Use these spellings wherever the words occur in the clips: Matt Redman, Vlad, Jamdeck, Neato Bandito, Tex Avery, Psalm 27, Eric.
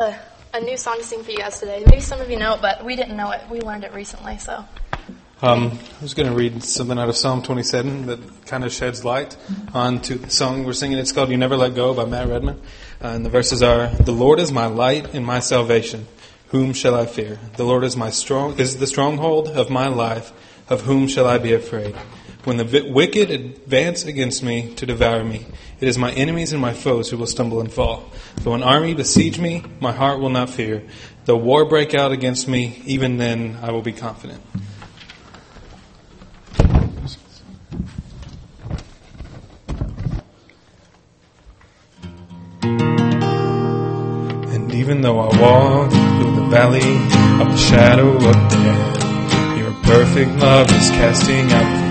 a new song to sing for you guys today. Maybe some of you know it, but we didn't know it. We learned it recently, so. I was going to read something out of Psalm 27 that kind of sheds light onto the song we're singing. It's called You Never Let Go by Matt Redman. And the verses are, The Lord is my light and my salvation. Whom shall I fear? The Lord is the stronghold of my life. Of whom shall I be afraid? When the wicked advance against me to devour me, it is my enemies and my foes who will stumble and fall. Though an army besiege me, my heart will not fear. Though war break out against me, even then I will be confident. And even though I walk through the valley of the shadow of death, your perfect love is casting out.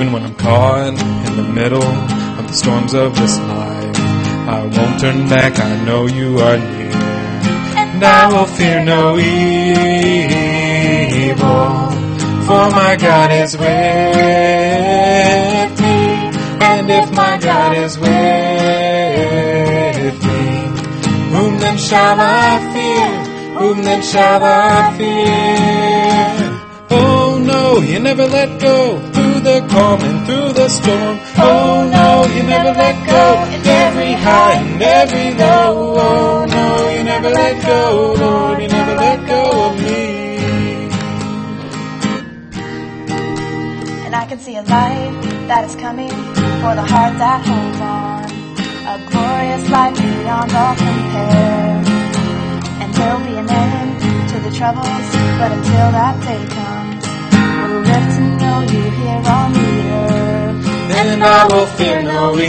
Even when I'm caught in the middle of the storms of this life, I won't turn back, I know you are near. And I will fear no evil, for my God is with me. And if my God is with me, whom then shall I fear? Whom then shall I fear? Oh no, you never let go. The calm and through the storm, oh no, you never let go. In every high and every low, oh no, you never let go, Lord, you never let go of me. And I can see a light that is coming for the heart that holds on, a glorious light beyond all compare. And there will be an end to the troubles, but until that day comes, we'll live to know you here on the earth. And I will fear no evil,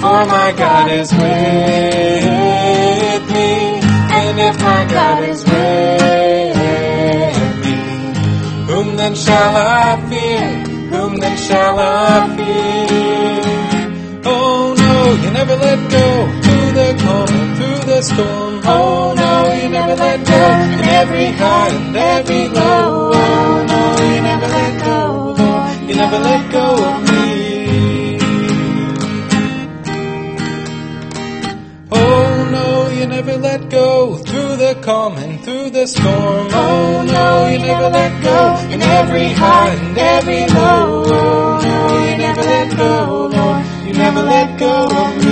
for my God is with me. And if my God is with me, whom then shall I fear? Whom then shall I fear? Oh no, you never let go. The calm and through the storm, oh no, you never let go. In every high and every low, oh no, you never let go, Lord, you never let go of me. Oh no, you never let go. Through the calm and through the storm, oh no, you never let go. In every high and every low, oh no, you never let go, Lord, you never let go of me.